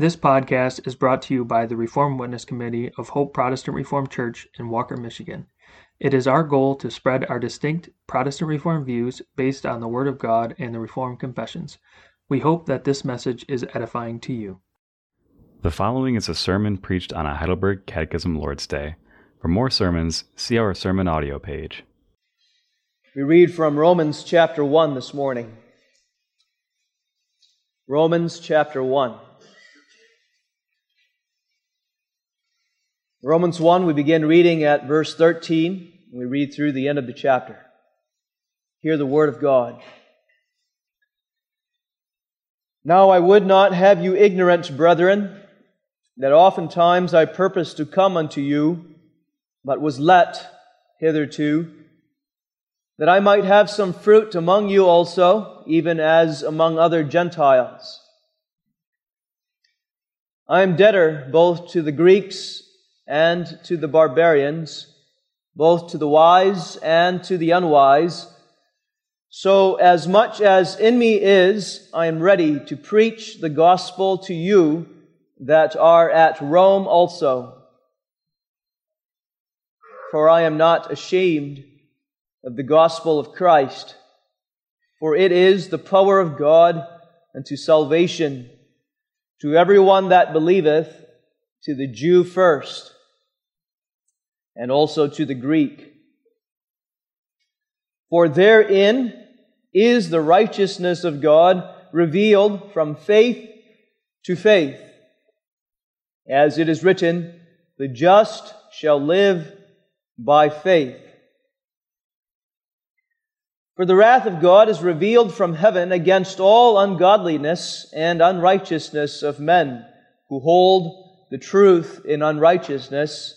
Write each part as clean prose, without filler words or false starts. This podcast is brought to you by the Reform Witness Committee of Hope Protestant Reformed Church in Walker, Michigan. It is our goal to spread our distinct Protestant Reformed views based on the Word of God and the Reformed Confessions. We hope that this message is edifying to you. The following is a sermon preached on a Heidelberg Catechism Lord's Day. For more sermons, see our sermon audio page. We read from Romans chapter 1 this morning. Romans chapter 1. Romans 1, we begin reading at verse 13, and we read through the end of the chapter. Hear the word of God. Now I would not have you ignorant, brethren, that oftentimes I purposed to come unto you, but was let hitherto, that I might have some fruit among you also, even as among other Gentiles. I am debtor both to the Greeks and to the barbarians, both to the wise and to the unwise. So as much as in me is, I am ready to preach the gospel to you that are at Rome also. For I am not ashamed of the gospel of Christ, for it is the power of God unto salvation, to everyone that believeth, to the Jew first, and also to the Greek. For therein is the righteousness of God revealed from faith to faith. As it is written, the just shall live by faith. For the wrath of God is revealed from heaven against all ungodliness and unrighteousness of men who hold the truth in unrighteousness,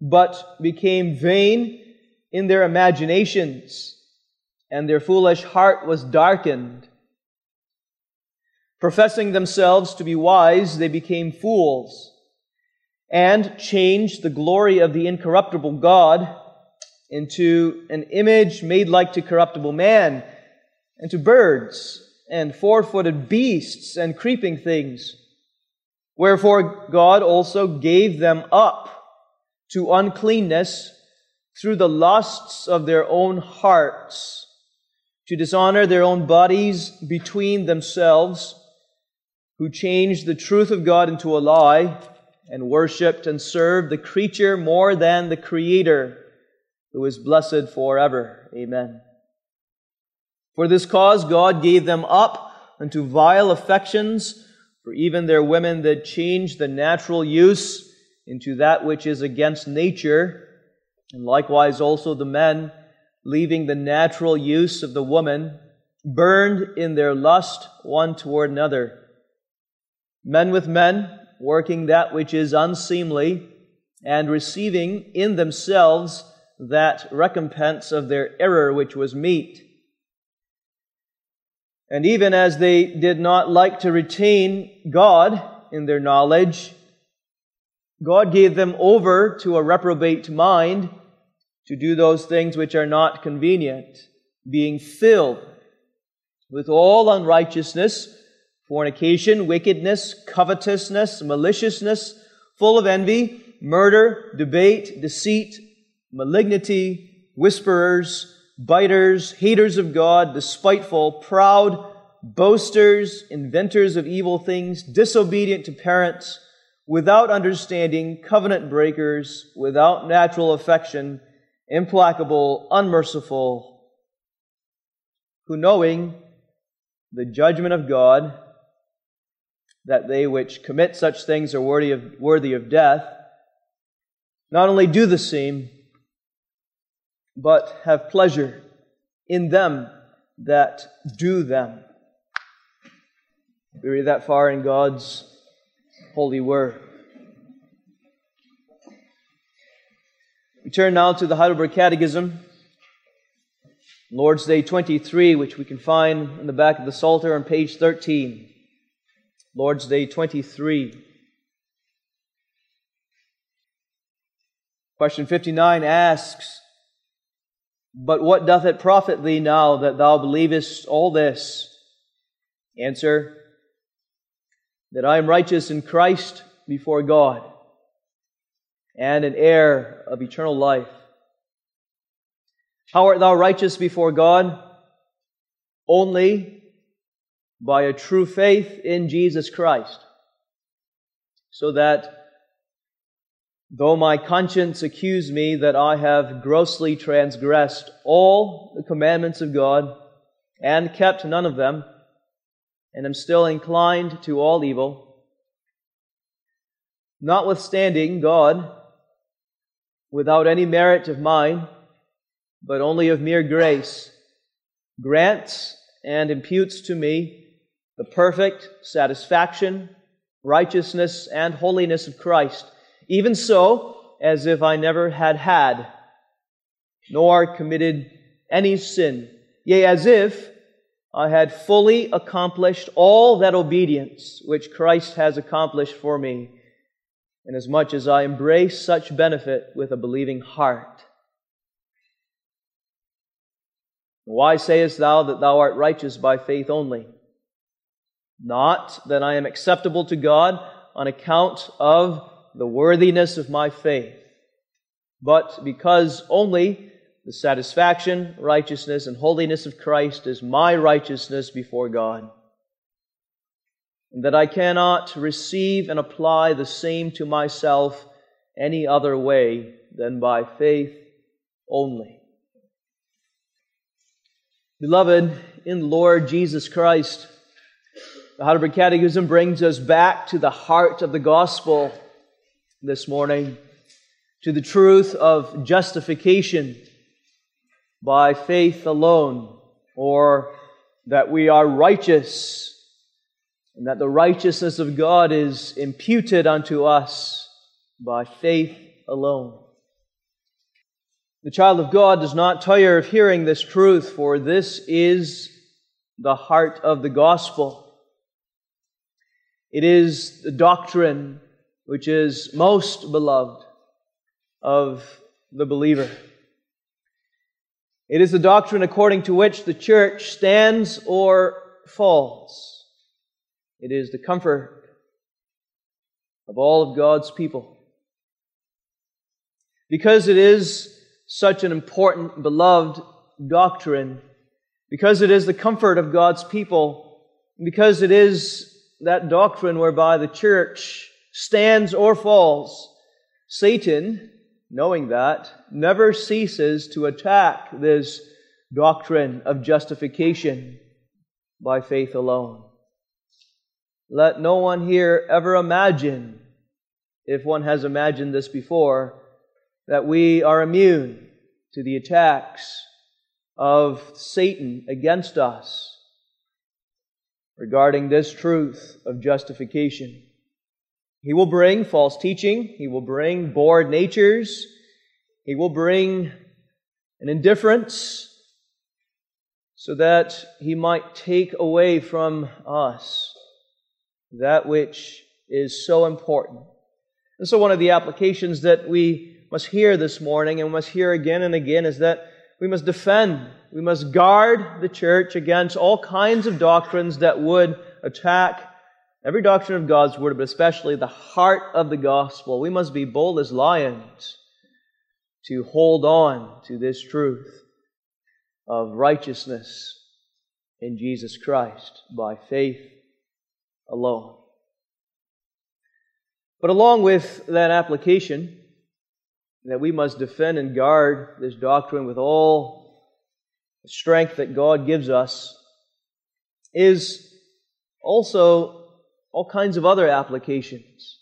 but became vain in their imaginations, and their foolish heart was darkened. Professing themselves to be wise, they became fools, and changed the glory of the incorruptible God into an image made like to corruptible man, and to birds, and four-footed beasts, and creeping things. Wherefore God also gave them up to uncleanness through the lusts of their own hearts, to dishonor their own bodies between themselves, who changed the truth of God into a lie, and worshipped and served the creature more than the Creator, who is blessed forever. Amen. For this cause God gave them up unto vile affections, for even their women that change the natural use into that which is against nature, and likewise also the men, leaving the natural use of the woman, burned in their lust one toward another. Men with men, working that which is unseemly, and receiving in themselves that recompense of their error which was meet. And even as they did not like to retain God in their knowledge, God gave them over to a reprobate mind to do those things which are not convenient, being filled with all unrighteousness, fornication, wickedness, covetousness, maliciousness, full of envy, murder, debate, deceit, malignity, whisperers, biters, haters of God, despiteful, proud, boasters, inventors of evil things, disobedient to parents, without understanding, covenant breakers, without natural affection, implacable, unmerciful, who knowing the judgment of God, that they which commit such things are worthy of death, not only do the same, but have pleasure in them that do them. We read that far in God's holy word. We turn now to the Heidelberg Catechism, Lord's Day 23, which we can find in the back of the Psalter on page 13. Lord's Day 23. Question 59 asks, "But what doth it profit thee now that thou believest all this?" Answer, "That I am righteous in Christ before God, and an heir of eternal life." How art thou righteous before God? Only by a true faith in Jesus Christ, so that though my conscience accuse me that I have grossly transgressed all the commandments of God and kept none of them, and am still inclined to all evil, notwithstanding God, without any merit of mine, but only of mere grace, grants and imputes to me the perfect satisfaction, righteousness, and holiness of Christ, even so as if I never had, nor committed any sin, yea, as if I had fully accomplished all that obedience which Christ has accomplished for me, inasmuch as I embrace such benefit with a believing heart. Why sayest thou that thou art righteous by faith only? Not that I am acceptable to God on account of the worthiness of my faith, but because only the satisfaction, righteousness, and holiness of Christ is my righteousness before God, and that I cannot receive and apply the same to myself any other way than by faith only. Beloved, in the Lord Jesus Christ, the Heidelberg Catechism brings us back to the heart of the gospel this morning, to the truth of justification by faith alone, or that we are righteous, and that the righteousness of God is imputed unto us by faith alone. The child of God does not tire of hearing this truth, for this is the heart of the gospel. It is the doctrine which is most beloved of the believer. It is the doctrine according to which the church stands or falls. It is the comfort of all of God's people. Because it is such an important, beloved doctrine, because it is the comfort of God's people, because it is that doctrine whereby the church stands or falls, Satan, knowing that, never ceases to attack this doctrine of justification by faith alone. Let no one here ever imagine, if one has imagined this before, that we are immune to the attacks of Satan against us regarding this truth of justification. He will bring false teaching. He will bring bored natures. He will bring an indifference so that he might take away from us that which is so important. And so one of the applications that we must hear this morning and must hear again and again is that we must defend, we must guard the church against all kinds of doctrines that would attack every doctrine of God's Word, but especially the heart of the gospel. We must be bold as lions to hold on to this truth of righteousness in Jesus Christ by faith alone. But along with that application, that we must defend and guard this doctrine with all the strength that God gives us, is also all kinds of other applications.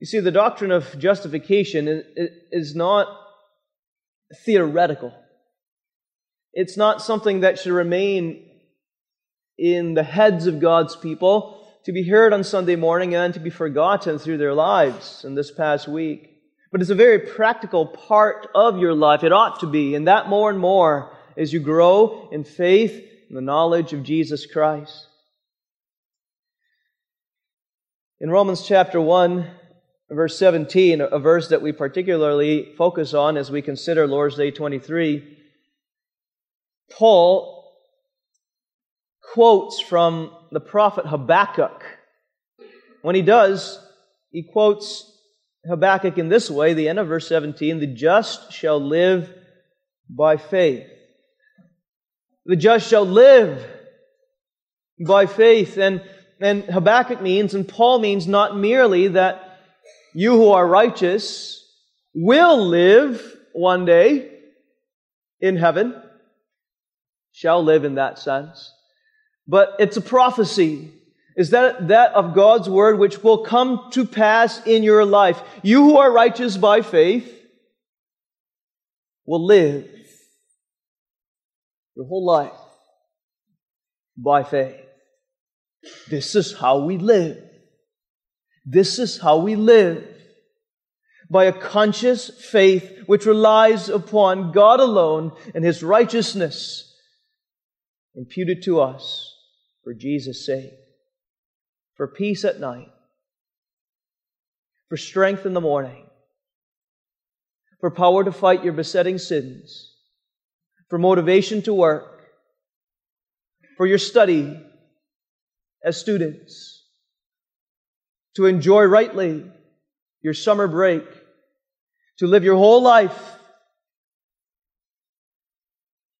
You see, the doctrine of justification is not theoretical. It's not something that should remain in the heads of God's people, to be heard on Sunday morning and to be forgotten through their lives in this past week. But it's a very practical part of your life. It ought to be. And that more and more as you grow in faith and the knowledge of Jesus Christ. In Romans chapter 1, verse 17, a verse that we particularly focus on as we consider Lord's Day 23, Paul quotes from the prophet Habakkuk. When he does, he quotes Habakkuk in this way, the end of verse 17, "The just shall live by faith." The just shall live by faith. And Habakkuk means, and Paul means, not merely that you who are righteous will live one day in heaven, shall live in that sense, but it's a prophecy. Is that of God's word which will come to pass in your life. You who are righteous by faith will live your whole life by faith. This is how we live. This is how we live. By a conscious faith which relies upon God alone and His righteousness imputed to us for Jesus' sake. For peace at night, for strength in the morning, for power to fight your besetting sins, for motivation to work, for your study as students, to enjoy rightly your summer break, to live your whole life,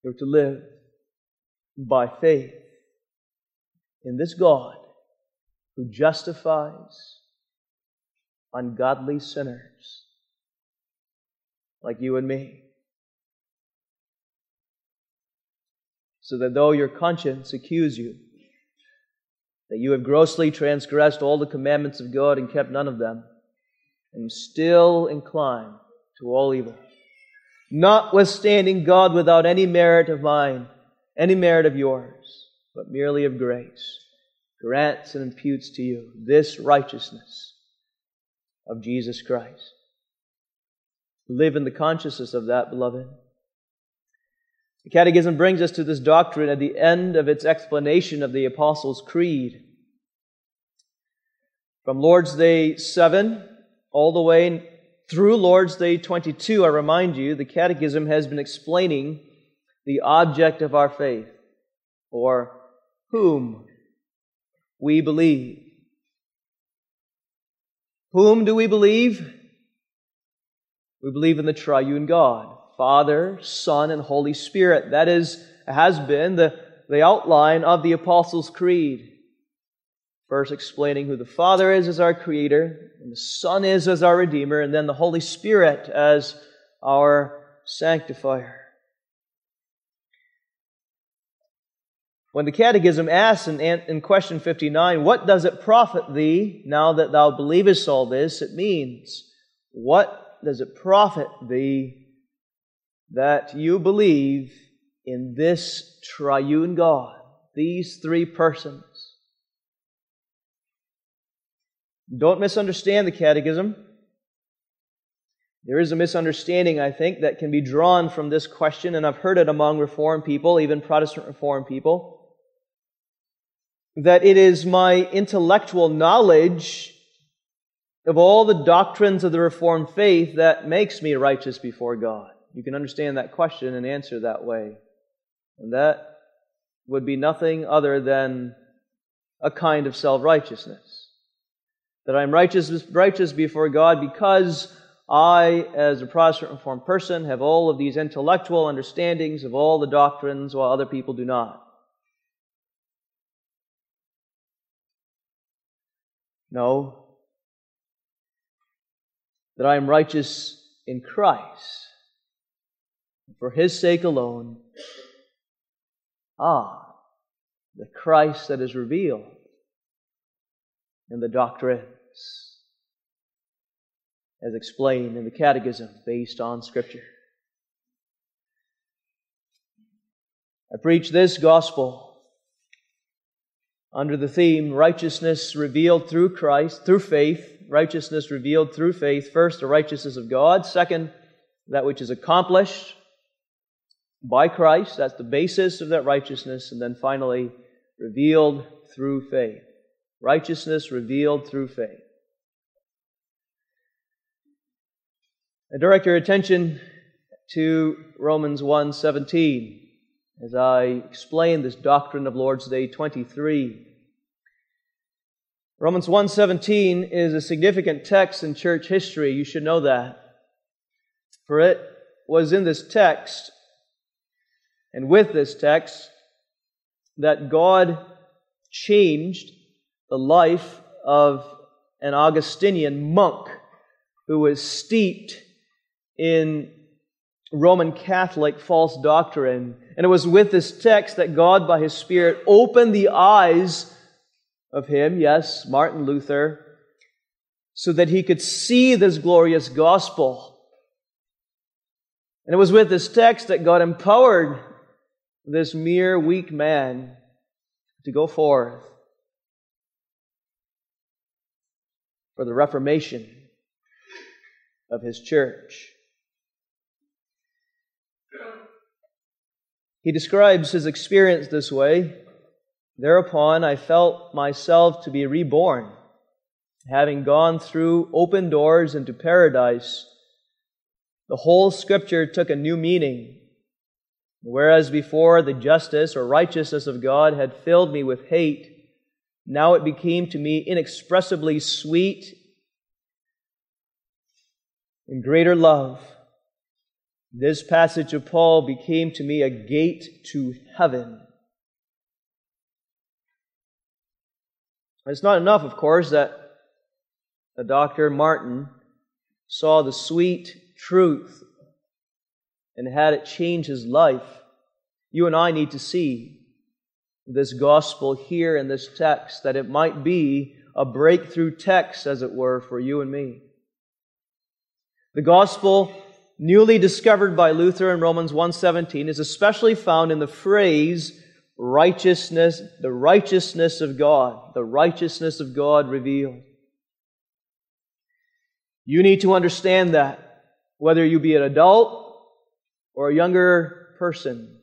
or to live by faith in this God who justifies ungodly sinners like you and me. So that though your conscience accuse you that you have grossly transgressed all the commandments of God and kept none of them, and still inclined to all evil, notwithstanding God without any merit of mine, any merit of yours, but merely of grace, grants and imputes to you this righteousness of Jesus Christ. Live in the consciousness of that, beloved. The Catechism brings us to this doctrine at the end of its explanation of the Apostles' Creed. From Lord's Day 7 all the way through Lord's Day 22, I remind you, the Catechism has been explaining the object of our faith, or whom we believe. Whom do we believe? We believe in the triune God, Father, Son, and Holy Spirit. That has been the outline of the Apostles' Creed. First explaining who the Father is as our Creator, and the Son is as our Redeemer, and then the Holy Spirit as our Sanctifier. When the Catechism asks in question 59, "What does it profit thee now that thou believest all this?" it means, what does it profit thee that you believe in this triune God, these three persons? Don't misunderstand the Catechism. There is a misunderstanding, I think, that can be drawn from this question, and I've heard it among Reformed people, even Protestant Reformed people, that it is my intellectual knowledge of all the doctrines of the Reformed faith that makes me righteous before God. You can understand that question and answer that way. And that would be nothing other than a kind of self-righteousness. That I'm righteous before God because I, as a Protestant Reformed person, have all of these intellectual understandings of all the doctrines while other people do not. No, that I am righteous in Christ, for His sake alone. Ah, the Christ that is revealed in the doctrines, as explained in the Catechism, based on Scripture. I preach this gospel under the theme Righteousness Revealed Through Christ, Through Faith, Righteousness Revealed Through Faith. First, the righteousness of God. Second, that which is accomplished by Christ. That's the basis of that righteousness. And then finally, revealed through faith. Righteousness revealed through faith. I direct your attention to Romans 1:17. As I explain this doctrine of Lord's Day 23. Romans 1:17 is a significant text in church history. You should know that. For it was in this text, and with this text, that God changed the life of an Augustinian monk who was steeped in Roman Catholic false doctrine. And it was with this text that God, by His Spirit, opened the eyes of him, yes, Martin Luther, so that he could see this glorious gospel. And it was with this text that God empowered this mere weak man to go forth for the reformation of His church. He describes his experience this way. Thereupon I felt myself to be reborn, having gone through open doors into paradise. The whole Scripture took a new meaning. Whereas before the justice or righteousness of God had filled me with hate, now it became to me inexpressibly sweet and greater love. This passage of Paul became to me a gate to heaven. It's not enough, of course, that Dr. Martin saw the sweet truth and had it change his life. You and I need to see this gospel here in this text, that it might be a breakthrough text, as it were, for you and me. The gospel newly discovered by Luther in Romans 1:17 is especially found in the phrase righteousness, the righteousness of God, the righteousness of God revealed. You need to understand that, whether you be an adult or a younger person.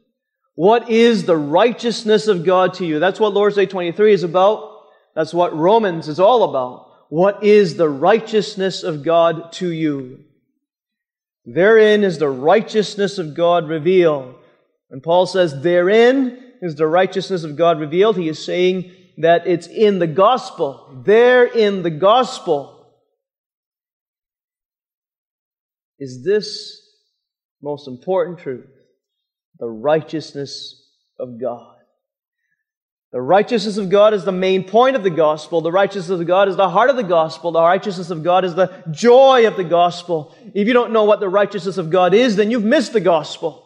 What is the righteousness of God to you? That's what Lord's Day 23 is about. That's what Romans is all about. What is the righteousness of God to you? Therein is the righteousness of God revealed. And Paul says, therein is the righteousness of God revealed. He is saying that it's in the gospel. There in the gospel is this most important truth, the righteousness of God. The righteousness of God is the main point of the gospel. The righteousness of God is the heart of the gospel. The righteousness of God is the joy of the gospel. If you don't know what the righteousness of God is, then you've missed the gospel.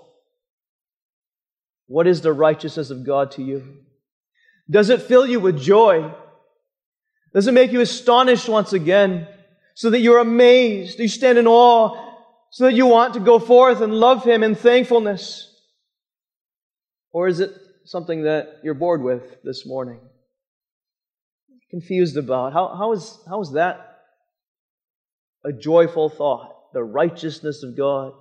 What is the righteousness of God to you? Does it fill you with joy? Does it make you astonished once again, so that you're amazed, you stand in awe, so that you want to go forth and love Him in thankfulness? Or is it something that you're bored with this morning, confused about? How is that a joyful thought? The righteousness of God.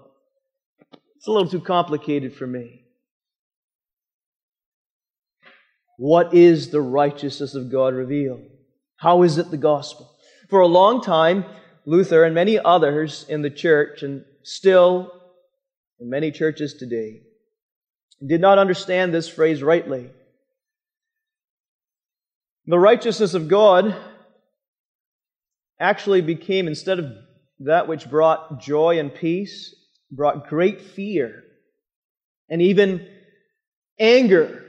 It's a little too complicated for me. What is the righteousness of God revealed? How is it the gospel? For a long time, Luther and many others in the church, and still in many churches today, did not understand this phrase rightly. The righteousness of God actually became, instead of that which brought joy and peace, brought great fear and even anger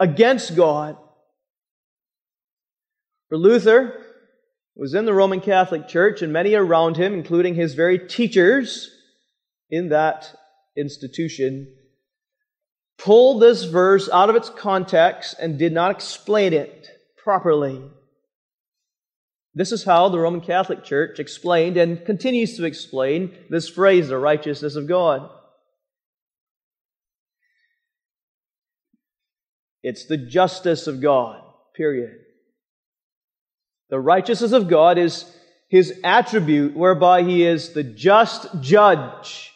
against God. For Luther, who was in the Roman Catholic Church, and many around him, including his very teachers in that institution, pulled this verse out of its context and did not explain it properly. This is how the Roman Catholic Church explained and continues to explain this phrase, the righteousness of God. It's the justice of God. period. The righteousness of God is His attribute whereby He is the just judge.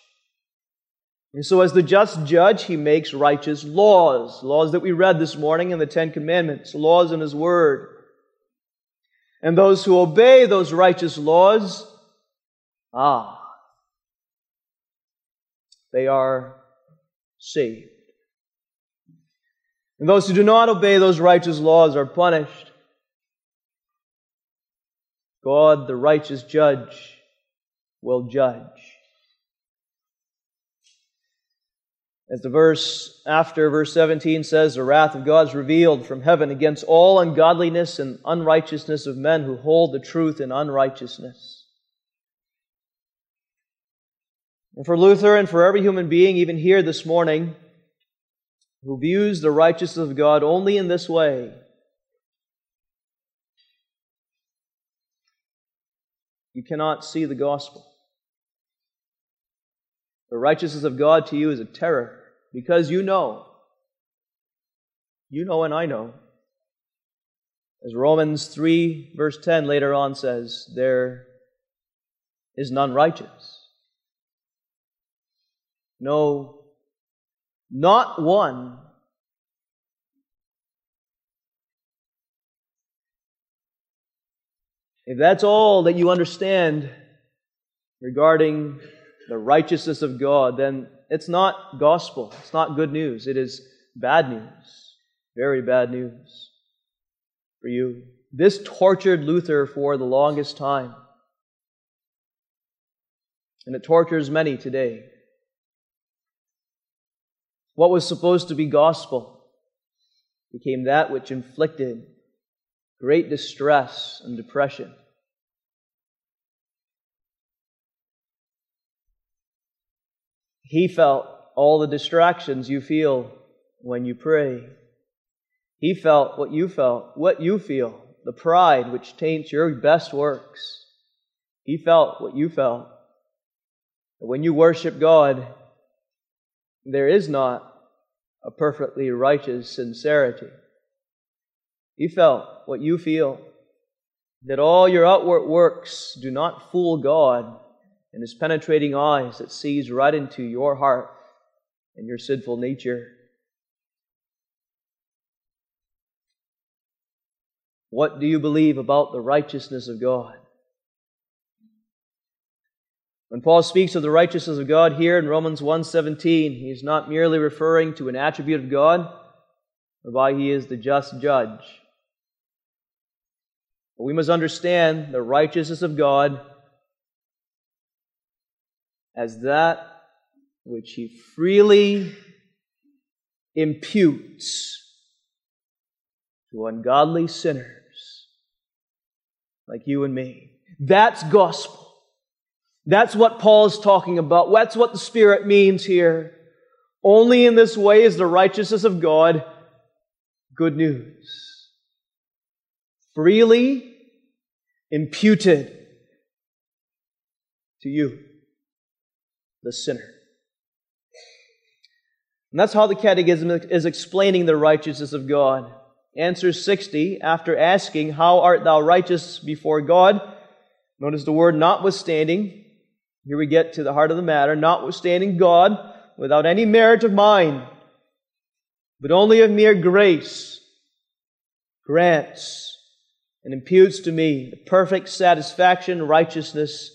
And so as the just judge, He makes righteous laws, laws that we read this morning in the Ten Commandments, laws in His Word. And those who obey those righteous laws, they are saved. And those who do not obey those righteous laws are punished. God, the righteous judge, will judge. As the verse after verse 17 says, the wrath of God is revealed from heaven against all ungodliness and unrighteousness of men who hold the truth in unrighteousness. And for Luther and for every human being, even here this morning, who views the righteousness of God only in this way, you cannot see the gospel. The righteousness of God to you is a terror, because you know and I know, as Romans 3 verse 10 later on says, there is none righteous. No, not one. If that's all that you understand regarding the righteousness of God, then it's not gospel. It's not good news. It is bad news. Very bad news for you. This tortured Luther for the longest time. And it tortures many today. What was supposed to be gospel became that which inflicted great distress and depression. He felt all the distractions you feel when you pray. He felt, what you feel, the pride which taints your best works. He felt what you felt. When you worship God, there is not a perfectly righteous sincerity. He felt what you feel, that all your outward works do not fool God and His penetrating eyes that sees right into your heart and your sinful nature. What do you believe about the righteousness of God? When Paul speaks of the righteousness of God here in Romans 1:17, he is not merely referring to an attribute of God, whereby He is the just judge. But we must understand the righteousness of God as that which He freely imputes to ungodly sinners like you and me. That's gospel. That's what Paul's talking about. That's what the Spirit means here. Only in this way is the righteousness of God good news. Freely imputed to you, the sinner. And that's how the Catechism is explaining the righteousness of God. Answer 60, after asking, how art thou righteous before God? Notice the word notwithstanding. Here we get to the heart of the matter. Notwithstanding God, without any merit of mine, but only of mere grace, grants and imputes to me the perfect satisfaction, righteousness,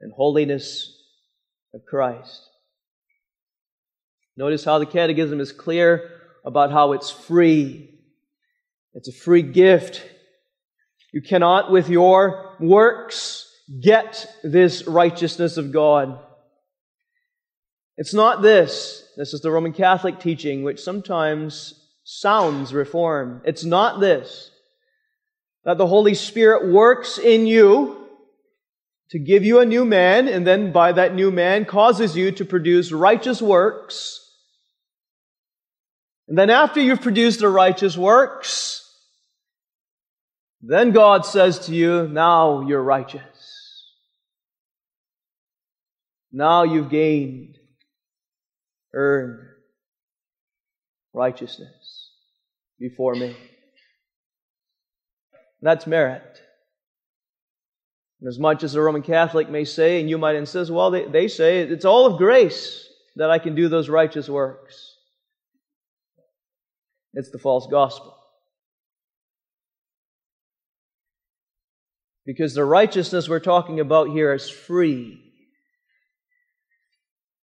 and holiness of Christ. Notice how the Catechism is clear about how it's free. It's a free gift. You cannot, with your works, get this righteousness of God. It's not this. This is the Roman Catholic teaching, which sometimes sounds Reformed. It's not this, that the Holy Spirit works in you to give you a new man, and then by that new man causes you to produce righteous works. And then after you've produced the righteous works, then God says to you, now you're righteous. Now you've gained, earned righteousness before me. That's merit. And as much as a Roman Catholic may say, and you might insist, well, they say, it's all of grace that I can do those righteous works. It's the false gospel. Because the righteousness we're talking about here is free.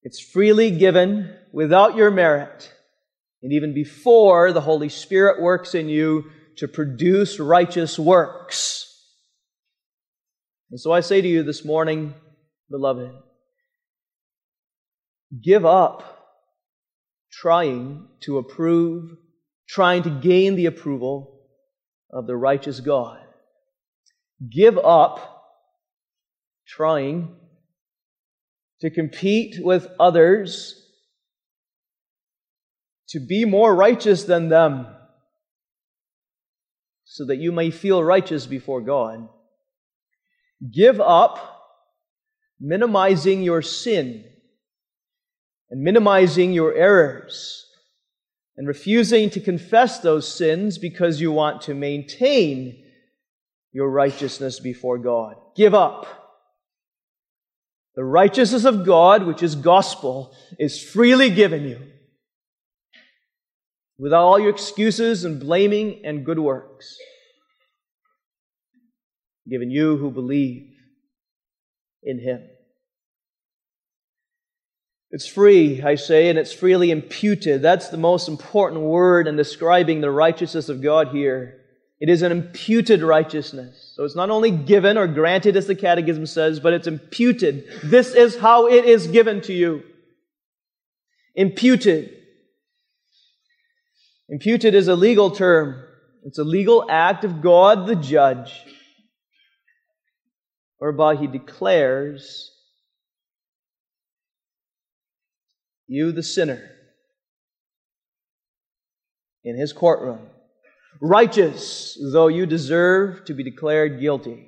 It's freely given without your merit, and even before the Holy Spirit works in you to produce righteous works. And so I say to you this morning, beloved, give up trying to approve, trying to gain the approval of the righteous God. Give up trying to compete with others to be more righteous than them so that you may feel righteous before God. Give up minimizing your sin and minimizing your errors and refusing to confess those sins because you want to maintain your righteousness before God. Give up. The righteousness of God, which is gospel, is freely given you without all your excuses and blaming and good works. Given you who believe in Him. It's free, I say, and it's freely imputed. That's the most important word in describing the righteousness of God here. It is an imputed righteousness. So it's not only given or granted, as the Catechism says, but it's imputed. This is how it is given to you. Imputed. Imputed is a legal term. It's a legal act of God the judge, whereby He declares you the sinner in His courtroom. Righteous, though you deserve to be declared guilty.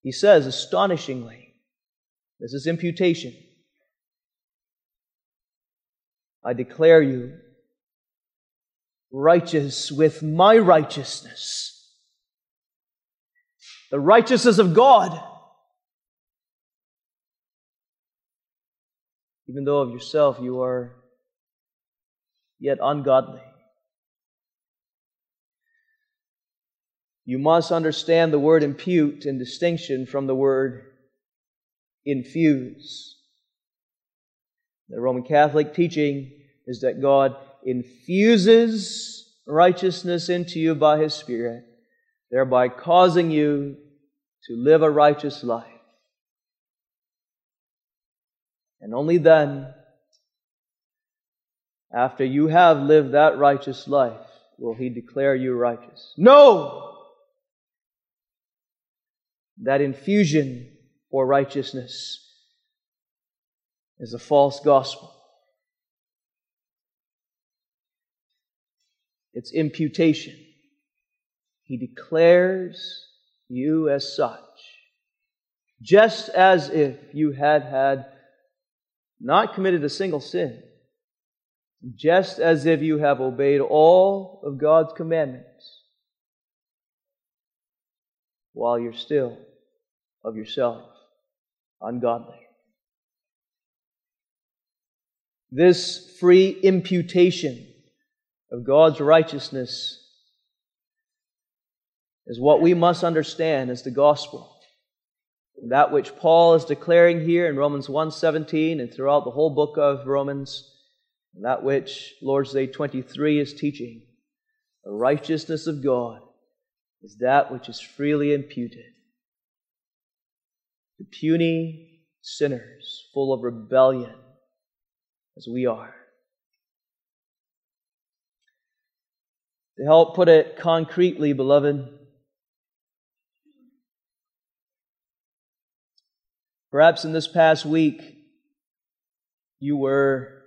He says, astonishingly, this is imputation. I declare you righteous with my righteousness. The righteousness of God. Even though of yourself you are yet ungodly. You must understand the word impute in distinction from the word infuse. The Roman Catholic teaching is that God infuses righteousness into you by His Spirit, thereby causing you to live a righteous life. And only then, after you have lived that righteous life, will He declare you righteous. No! That infusion for righteousness is a false gospel. It's imputation. He declares you as such, just as if you had not committed a single sin. Just as if you have obeyed all of God's commandments while you're still of yourself ungodly. This free imputation of God's righteousness is what we must understand as the gospel. That which Paul is declaring here in Romans 1:17 and throughout the whole book of Romans. That which Lord's Day 23 is teaching, the righteousness of God is that which is freely imputed to puny sinners full of rebellion as we are. To help put it concretely, beloved, perhaps in this past week you were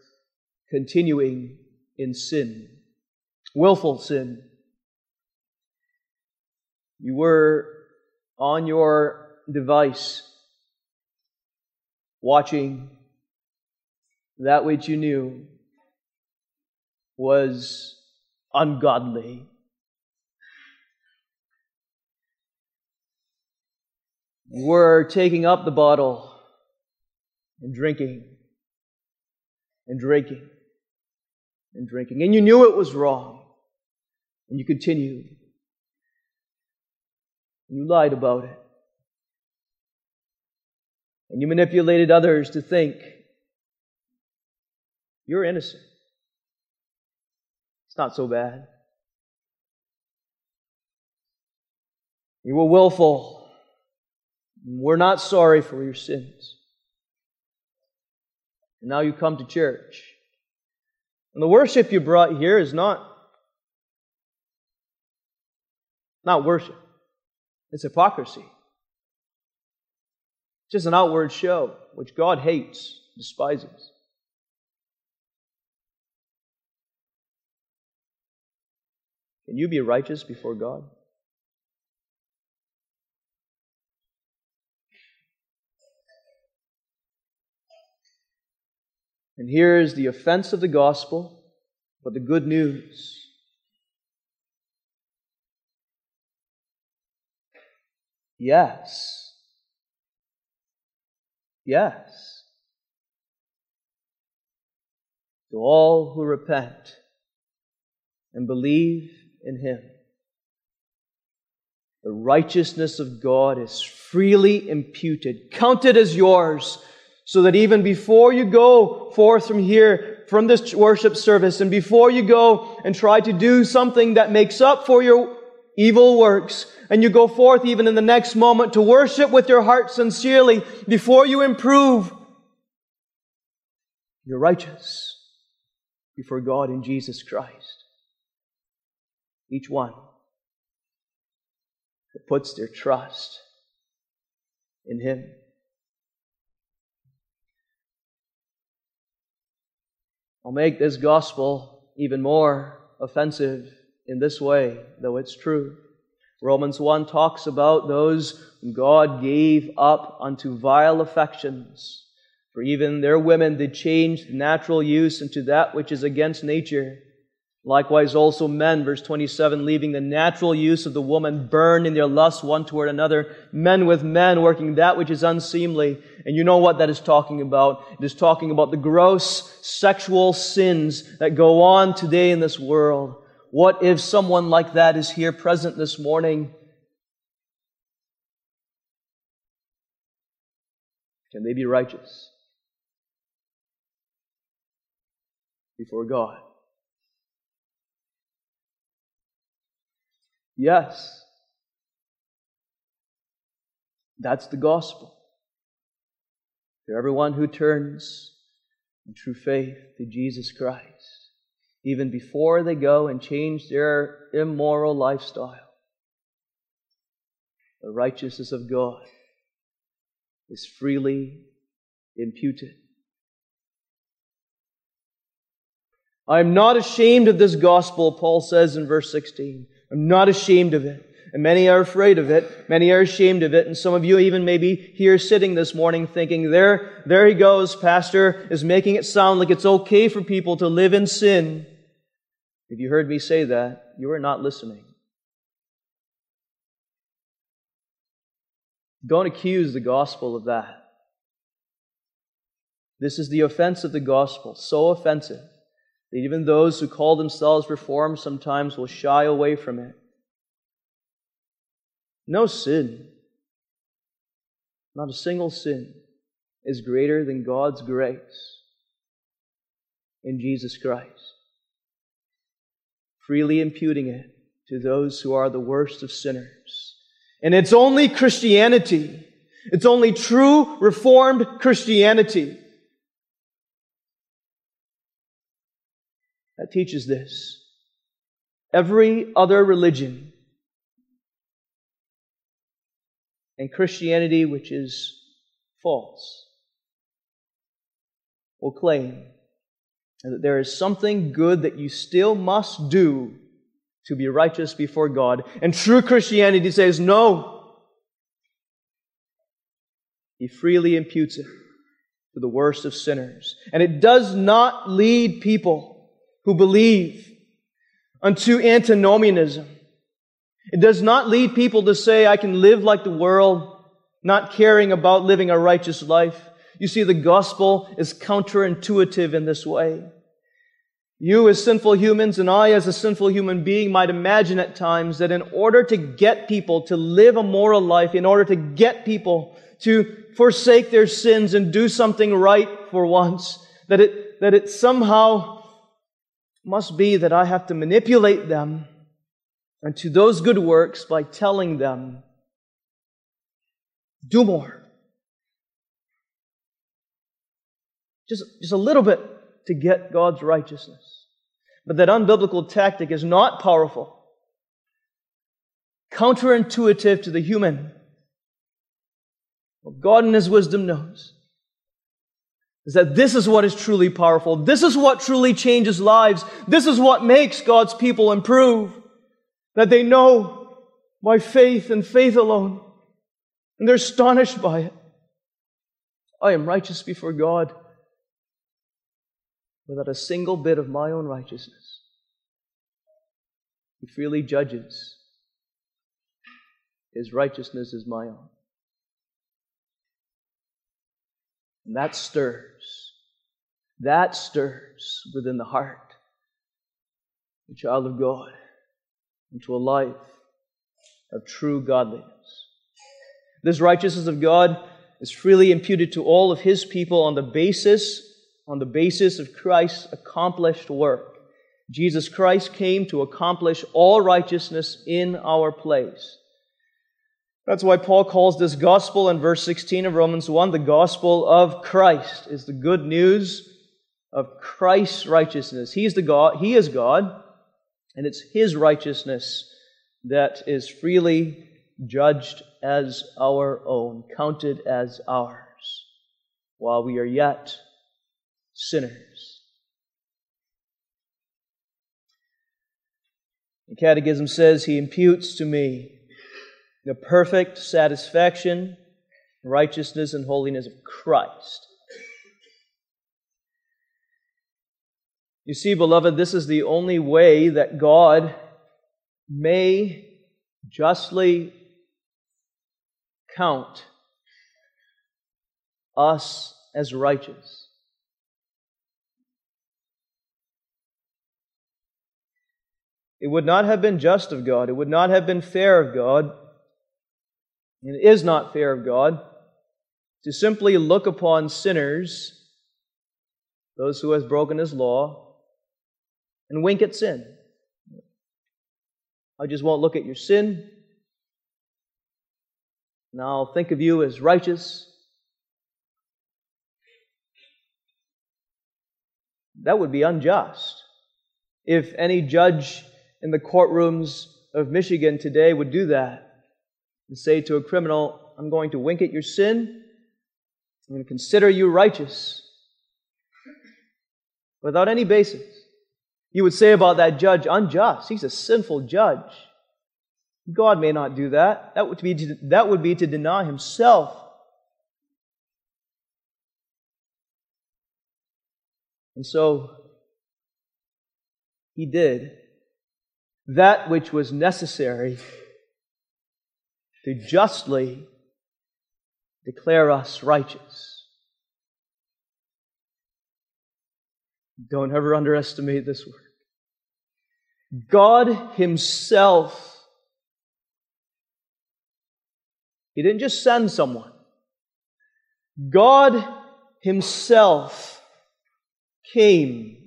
continuing in sin, willful sin. You were on your device watching that which you knew was ungodly. We're taking up the bottle and drinking and drinking and drinking. And you knew it was wrong. And you continued. And you lied about it. And you manipulated others to think you're innocent. It's not so bad. You were willful. We're not sorry for your sins. And now you come to church. And the worship you brought here is not worship. It's hypocrisy. It's just an outward show, which God hates, despises. Can you be righteous before God? And here is the offense of the gospel, but the good news. Yes. Yes. To all who repent and believe in Him, the righteousness of God is freely imputed, counted as yours, so that even before you go forth from here, from this worship service, and before you go and try to do something that makes up for your evil works, and you go forth even in the next moment to worship with your heart sincerely, before you improve, you're righteous before God in Jesus Christ. Each one that puts their trust in Him. I'll make this gospel even more offensive in this way, though it's true. Romans 1 talks about those whom God gave up unto vile affections, for even their women did change the natural use into that which is against nature. Likewise also men, verse 27, leaving the natural use of the woman, burned in their lust one toward another, men with men, working that which is unseemly. And you know what that is talking about. It is talking about the gross sexual sins that go on today in this world. What if someone like that is here present this morning? Can they be righteous before God? Yes. That's the gospel. To everyone who turns in true faith to Jesus Christ, even before they go and change their immoral lifestyle, the righteousness of God is freely imputed. I am not ashamed of this gospel, Paul says in verse 16. I'm not ashamed of it. And many are afraid of it. Many are ashamed of it. And some of you even may be here sitting this morning thinking, there he goes, Pastor is making it sound like it's okay for people to live in sin. If you heard me say that, you are not listening. Don't accuse the gospel of that. This is the offense of the gospel, so offensive that even those who call themselves Reformed sometimes will shy away from it. No sin, not a single sin, is greater than God's grace in Jesus Christ, freely imputing it to those who are the worst of sinners. And it's only Christianity, it's only true Reformed Christianity that teaches this. Every other religion, and Christianity, which is false, will claim that there is something good that you still must do to be righteous before God. And true Christianity says, no. He freely imputes it to the worst of sinners. And it does not lead people who believe unto antinomianism. It does not lead people to say, I can live like the world, not caring about living a righteous life. You see, the gospel is counterintuitive in this way. You as sinful humans and I as a sinful human being might imagine at times that in order to get people to live a moral life, in order to get people to forsake their sins and do something right for once, that it somehow must be that I have to manipulate them unto those good works by telling them, do more. Just a little bit to get God's righteousness. But that unbiblical tactic is not powerful. Counterintuitive to the human. What God in His wisdom knows is that this is what is truly powerful. This is what truly changes lives. This is what makes God's people improve. That they know by faith and faith alone. And they're astonished by it. I am righteous before God without a single bit of my own righteousness. He freely judges. His righteousness is my own. And that stirs. That stirs within the heart the child of God into a life of true godliness. This righteousness of God is freely imputed to all of His people on the basis of Christ's accomplished work. Jesus Christ came to accomplish all righteousness in our place. That's why Paul calls this gospel in verse 16 of Romans 1, the gospel of Christ. Is the good news of Christ's righteousness. He is God, and it's His righteousness that is freely judged as our own, counted as ours, while we are yet sinners. The Catechism says, He imputes to me the perfect satisfaction, righteousness, and holiness of Christ. You see, beloved, this is the only way that God may justly count us as righteous. It would not have been just of God. It would not have been fair of God. And it is not fair of God to simply look upon sinners, those who have broken His law, and wink at sin. I just won't look at your sin. And I'll think of you as righteous. That would be unjust. If any judge in the courtrooms of Michigan today would do that and say to a criminal, I'm going to wink at your sin, I'm going to consider you righteous, without any basis. You would say about that judge, unjust, he's a sinful judge. God may not do that. That would be to deny Himself. And so He did that which was necessary to justly declare us righteous. Don't ever underestimate this work. God Himself, He didn't just send someone. God Himself came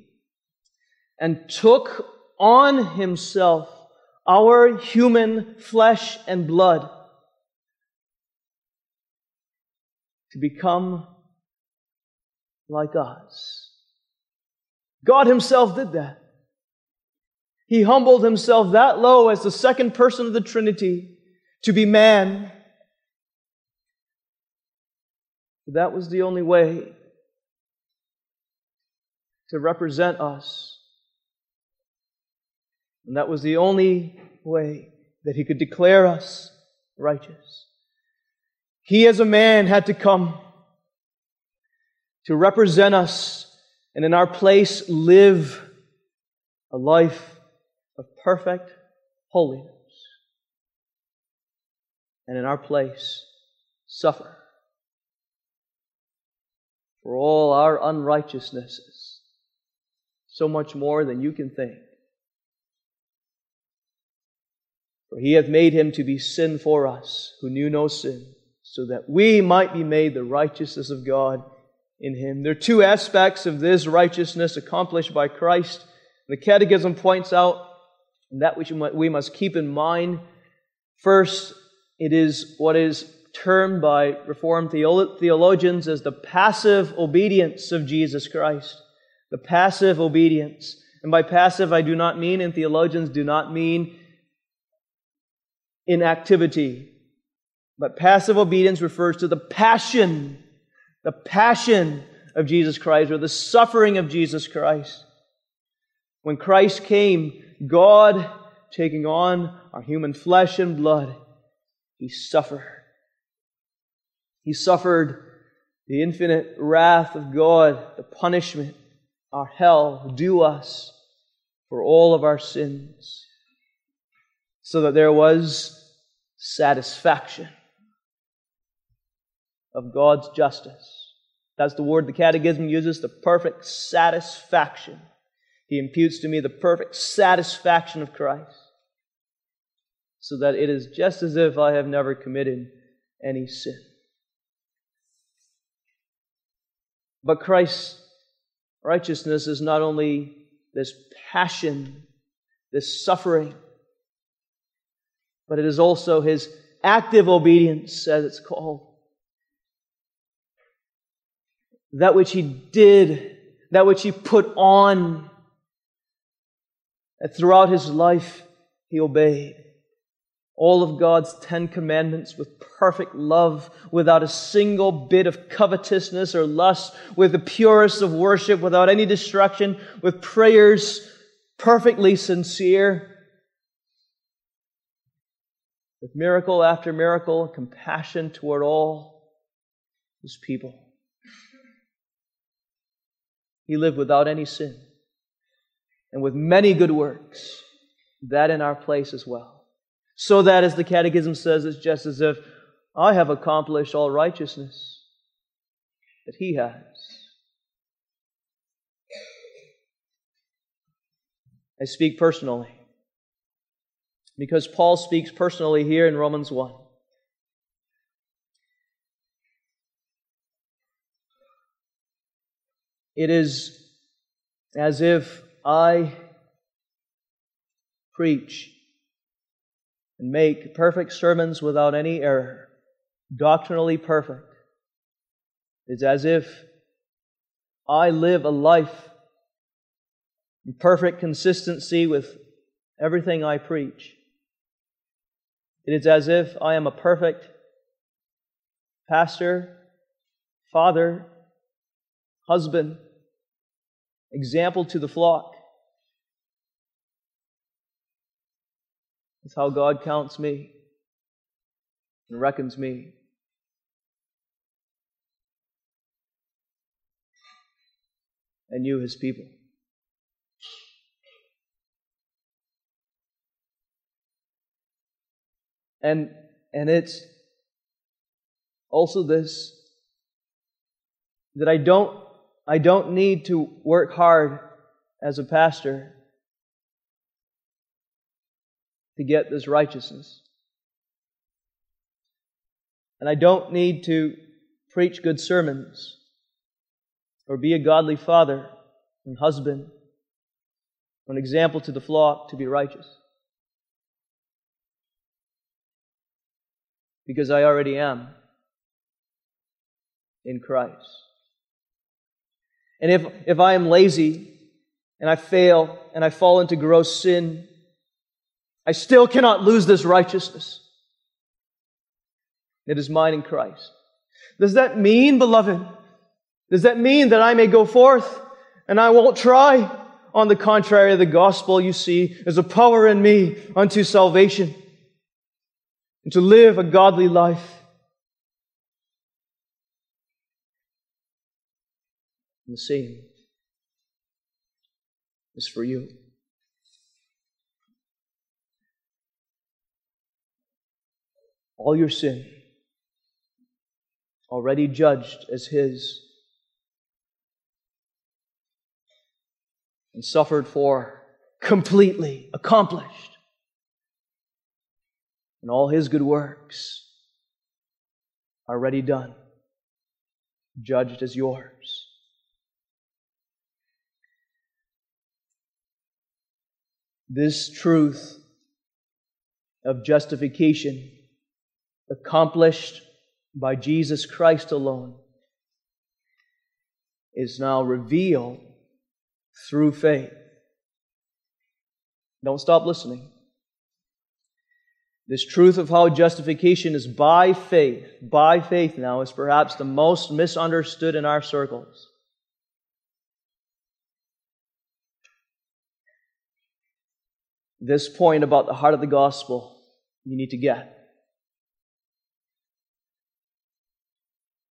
and took on Himself our human flesh and blood to become like us. God Himself did that. He humbled Himself that low as the second person of the Trinity to be man. That was the only way to represent us. And that was the only way that He could declare us righteous. He as a man had to come to represent us and in our place live a life of perfect holiness, and in our place suffer for all our unrighteousnesses, so much more than you can think. For he hath made him to be sin for us, who knew no sin, so that we might be made the righteousness of God in him. There are two aspects of this righteousness accomplished by Christ. The Catechism points out that which we must keep in mind. First, it is what is termed by Reformed theologians as the passive obedience of Jesus Christ. The passive obedience. And by passive, I do not mean, and theologians do not mean, inactivity. But passive obedience refers to the passion of Jesus Christ, or the suffering of Jesus Christ. When Christ came, God, taking on our human flesh and blood, He suffered. He suffered the infinite wrath of God, the punishment, our hell, due us for all of our sins, so that there was satisfaction of God's justice. That's the word the Catechism uses, the perfect satisfaction. He imputes to me the perfect satisfaction of Christ, so that it is just as if I have never committed any sin. But Christ's righteousness is not only this passion, this suffering, but it is also His active obedience, as it's called. That which He did, that which He put on, that throughout His life He obeyed all of God's 10 Commandments with perfect love, without a single bit of covetousness or lust, with the purest of worship, without any distraction, with prayers perfectly sincere, with miracle after miracle, compassion toward all His people. He lived without any sin, and with many good works, that in our place as well. So that, as the Catechism says, it's just as if I have accomplished all righteousness that He has. I speak personally, because Paul speaks personally here in Romans 1. It is as if I preach and make perfect sermons without any error, doctrinally perfect. It's as if I live a life in perfect consistency with everything I preach. It is as if I am a perfect pastor, father, husband, example to the flock. That's how God counts me and reckons me. And you, His people. And it's also this, that I don't need to work hard as a pastor to get this righteousness. And I don't need to preach good sermons or be a godly father and husband or an example to the flock to be righteous, because I already am in Christ. And if I am lazy and I fail and I fall into gross sin, I still cannot lose this righteousness. It is mine in Christ. Does that mean, beloved, does that mean that I may go forth and I won't try? On the contrary, the gospel, you see, is a power in me unto salvation, and to live a godly life. And the same is for you. all your sin, already judged as His, and suffered for, completely accomplished, and all His good works are already done, judged as yours. This truth of justification, accomplished by Jesus Christ alone, is now revealed through faith. Don't stop listening. This truth of how justification is by faith now, is perhaps the most misunderstood in our circles. This point about the heart of the gospel, you need to get.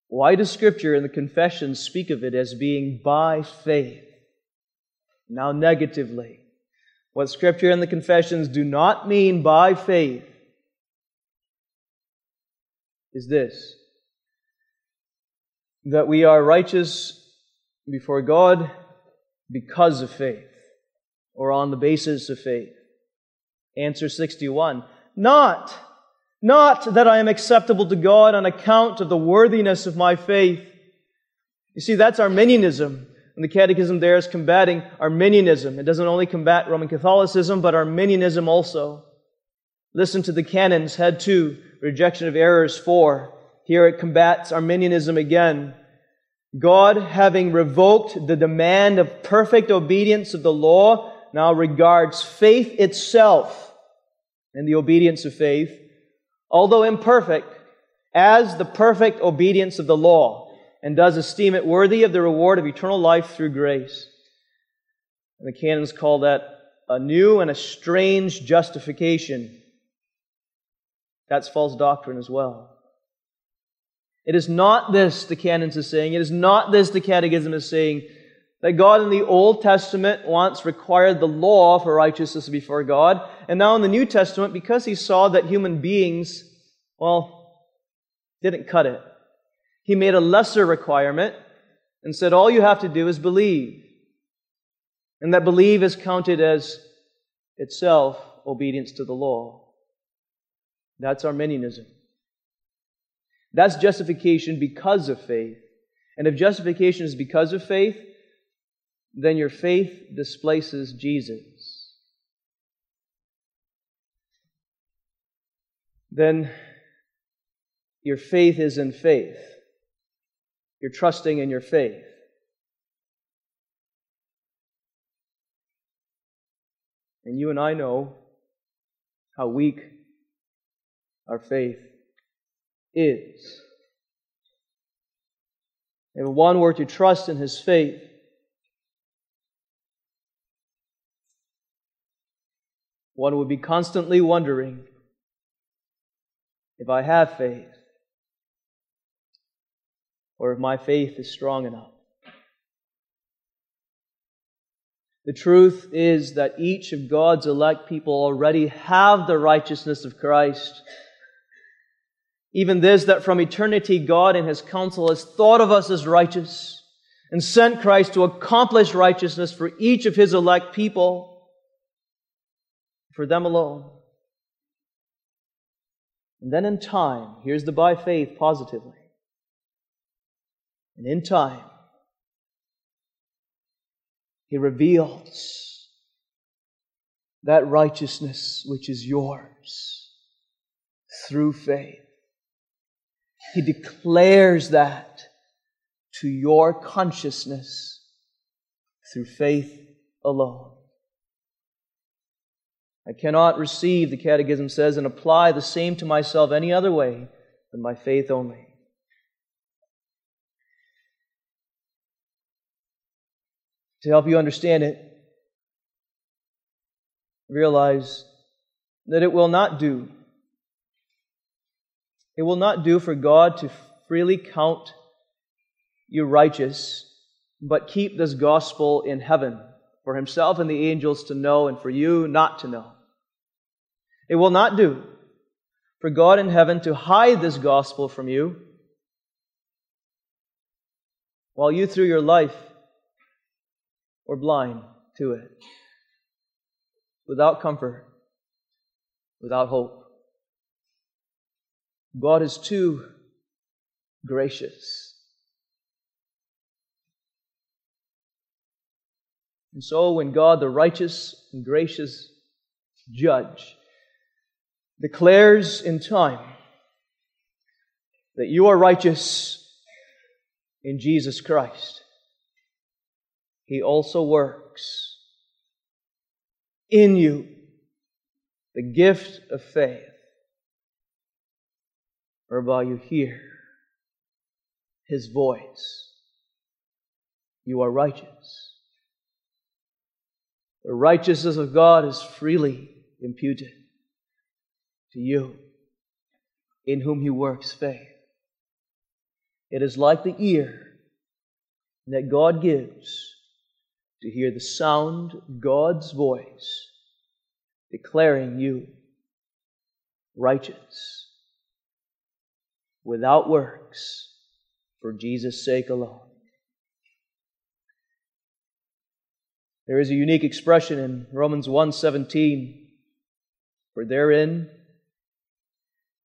Why does Scripture in the Confessions speak of it as being by faith? Now negatively. What Scripture and the Confessions do not mean by faith is this: that we are righteous before God because of faith, or on the basis of faith. Answer 61. Not that I am acceptable to God on account of the worthiness of my faith. You see, that's Arminianism. And the Catechism there is combating Arminianism. It doesn't only combat Roman Catholicism, but Arminianism also. Listen to the Canons, Head 2, Rejection of Errors 4. Here it combats Arminianism again. God, having revoked the demand of perfect obedience of the law, now regards faith itself and the obedience of faith, although imperfect, as the perfect obedience of the law, and does esteem it worthy of the reward of eternal life through grace. And the Canons call that a new and a strange justification. That's false doctrine as well. It is not this, the Canons is saying, it is not this, the Catechism is saying, that God in the Old Testament once required the law for righteousness before God, and now in the New Testament, because He saw that human beings, well, didn't cut it, He made a lesser requirement and said, all you have to do is believe. And that believe is counted as itself obedience to the law. That's Arminianism. That's justification because of faith. And if justification is because of faith, then your faith displaces Jesus. Then your faith is in faith. You're trusting in your faith. And you and I know how weak our faith is. If one were to trust in his faith, one would be constantly wondering, if I have faith, or if my faith is strong enough. The truth is that each of God's elect people already have the righteousness of Christ. Even this, that from eternity God in His counsel has thought of us as righteous and sent Christ to accomplish righteousness for each of His elect people, for them alone. And then in time, here's the by faith positively. And in time, He reveals that righteousness which is yours through faith. He declares that to your consciousness through faith alone. I cannot receive, the Catechism says, and apply the same to myself any other way than by faith only. To help you understand it, realize that it will not do. It will not do for God to freely count you righteous, but keep this gospel in heaven, for Himself and the angels to know, and for you not to know. It will not do for God in heaven to hide this gospel from you, while you through your life were blind to it, without comfort, without hope. God is too gracious. And so when God, the righteous and gracious judge, declares in time that you are righteous in Jesus Christ, He also works in you the gift of faith, whereby you hear His voice. You are righteous. The righteousness of God is freely imputed to you, in whom He works faith. It is like the ear that God gives to hear the sound of God's voice declaring you righteous, without works, for Jesus' sake alone. There is a unique expression in Romans 1:17, for therein,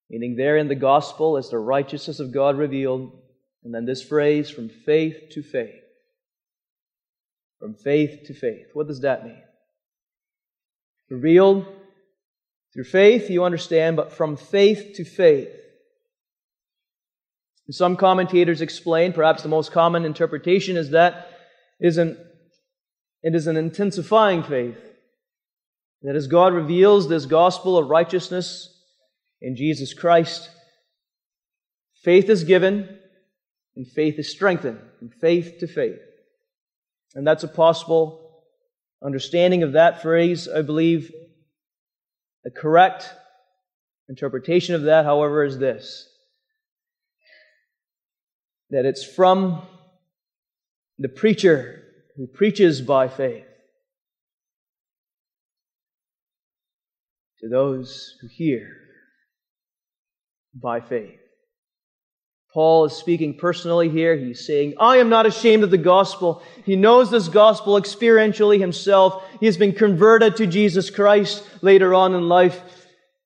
meaning therein the gospel is the righteousness of God revealed, and then this phrase, from faith to faith. From faith to faith. What does that mean? Revealed through faith, you understand, but from faith to faith. And some commentators explain, perhaps the most common interpretation is that it is an intensifying faith. That as God reveals this gospel of righteousness in Jesus Christ, faith is given and faith is strengthened from faith to faith. And that's a possible understanding of that phrase. I believe the correct interpretation of that, however, is this: that it's from the preacher who preaches by faith to those who hear by faith. Paul is speaking personally here. He's saying, I am not ashamed of the gospel. He knows this gospel experientially himself. He has been converted to Jesus Christ later on in life.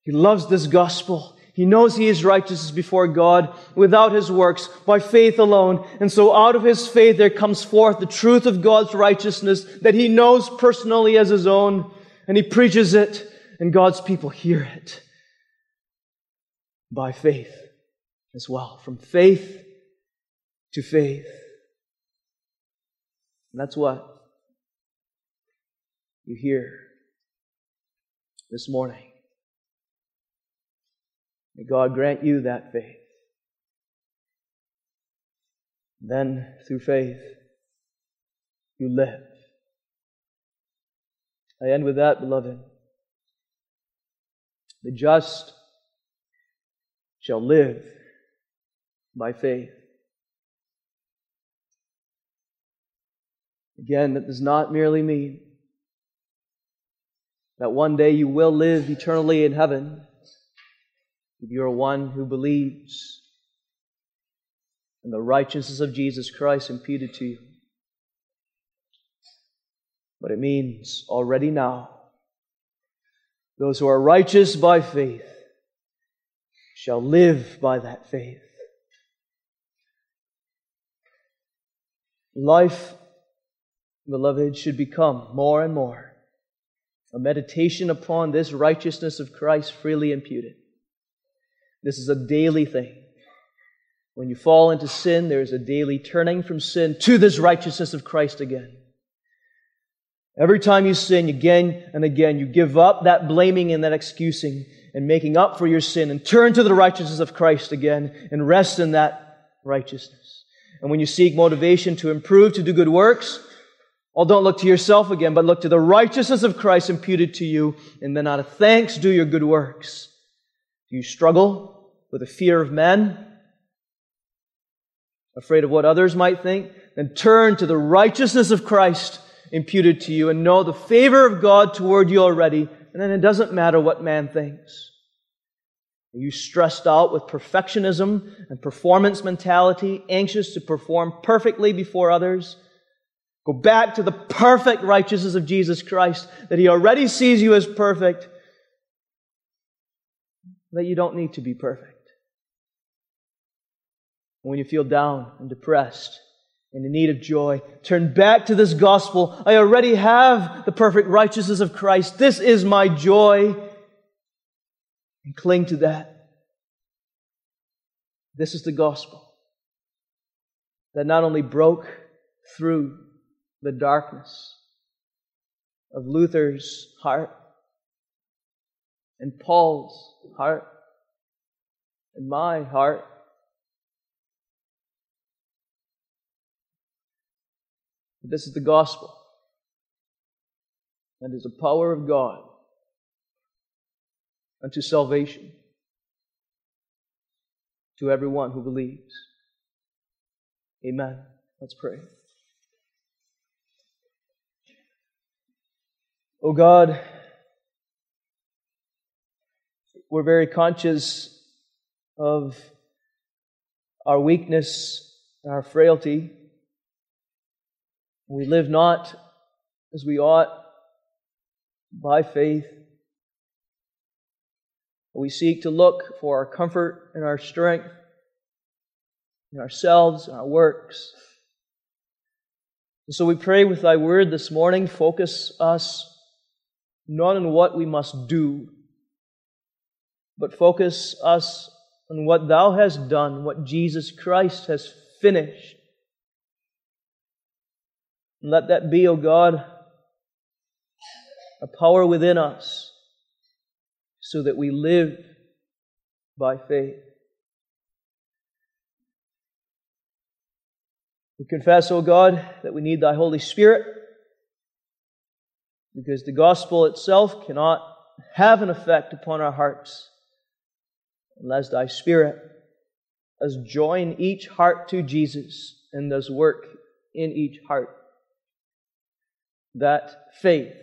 He loves this gospel. He knows he is righteous before God without his works, by faith alone. And so out of his faith there comes forth the truth of God's righteousness that he knows personally as his own. And he preaches it, and God's people hear it by faith as well, from faith to faith. And that's what you hear this morning. May God grant you that faith. Then, through faith, you live. I end with that, beloved. The just shall live by faith. Again, that does not merely mean that one day you will live eternally in heaven if you are one who believes in the righteousness of Jesus Christ imputed to you. But it means already now, those who are righteous by faith shall live by that faith. Life, beloved, should become more and more a meditation upon this righteousness of Christ freely imputed. This is a daily thing. When you fall into sin, there is a daily turning from sin to this righteousness of Christ again. Every time you sin, again and again, you give up that blaming and that excusing and making up for your sin and turn to the righteousness of Christ again and rest in that righteousness. And when you seek motivation to improve, to do good works, well, don't look to yourself again, but look to the righteousness of Christ imputed to you, and then out of thanks do your good works. Do you struggle with a fear of men? Afraid of what others might think? Then turn to the righteousness of Christ imputed to you and know the favor of God toward you already, and then it doesn't matter what man thinks. Are you stressed out with perfectionism and performance mentality, anxious to perform perfectly before others? Go back to the perfect righteousness of Jesus Christ, that He already sees you as perfect, that you don't need to be perfect. When you feel down and depressed and in need of joy, turn back to this gospel. I already have the perfect righteousness of Christ. This is my joy. And cling to that. This is the gospel that not only broke through the darkness of Luther's heart and Paul's heart and my heart, but this is the gospel that is the power of God unto salvation to everyone who believes. Amen. Let's pray. Oh God, we're very conscious of our weakness and our frailty. We live not as we ought by faith. We seek to look for our comfort and our strength in ourselves and our works. And so we pray with Thy Word this morning, focus us not on what we must do, but focus us on what Thou hast done, what Jesus Christ has finished. And let that be, O God, a power within us, so that we live by faith. We confess, O God, that we need Thy Holy Spirit, because the gospel itself cannot have an effect upon our hearts unless Thy Spirit does join each heart to Jesus and does work in each heart that faith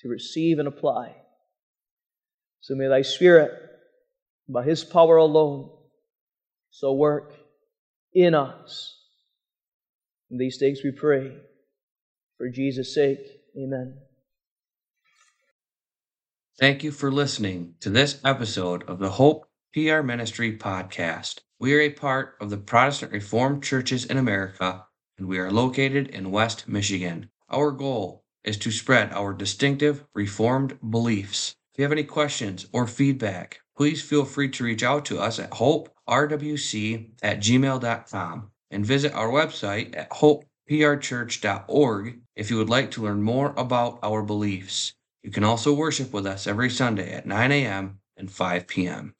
to receive and apply. So may Thy Spirit, by His power alone, so work in us. And these things we pray for Jesus' sake. Amen. Thank you for listening to this episode of the Hope PR Ministry Podcast. We are a part of the Protestant Reformed Churches in America, and we are located in West Michigan. Our goal is to spread our distinctive Reformed beliefs. If you have any questions or feedback, please feel free to reach out to us at hoperwc@gmail.com and visit our website at hopeprchurch.org if you would like to learn more about our beliefs. You can also worship with us every Sunday at 9 a.m. and 5 p.m.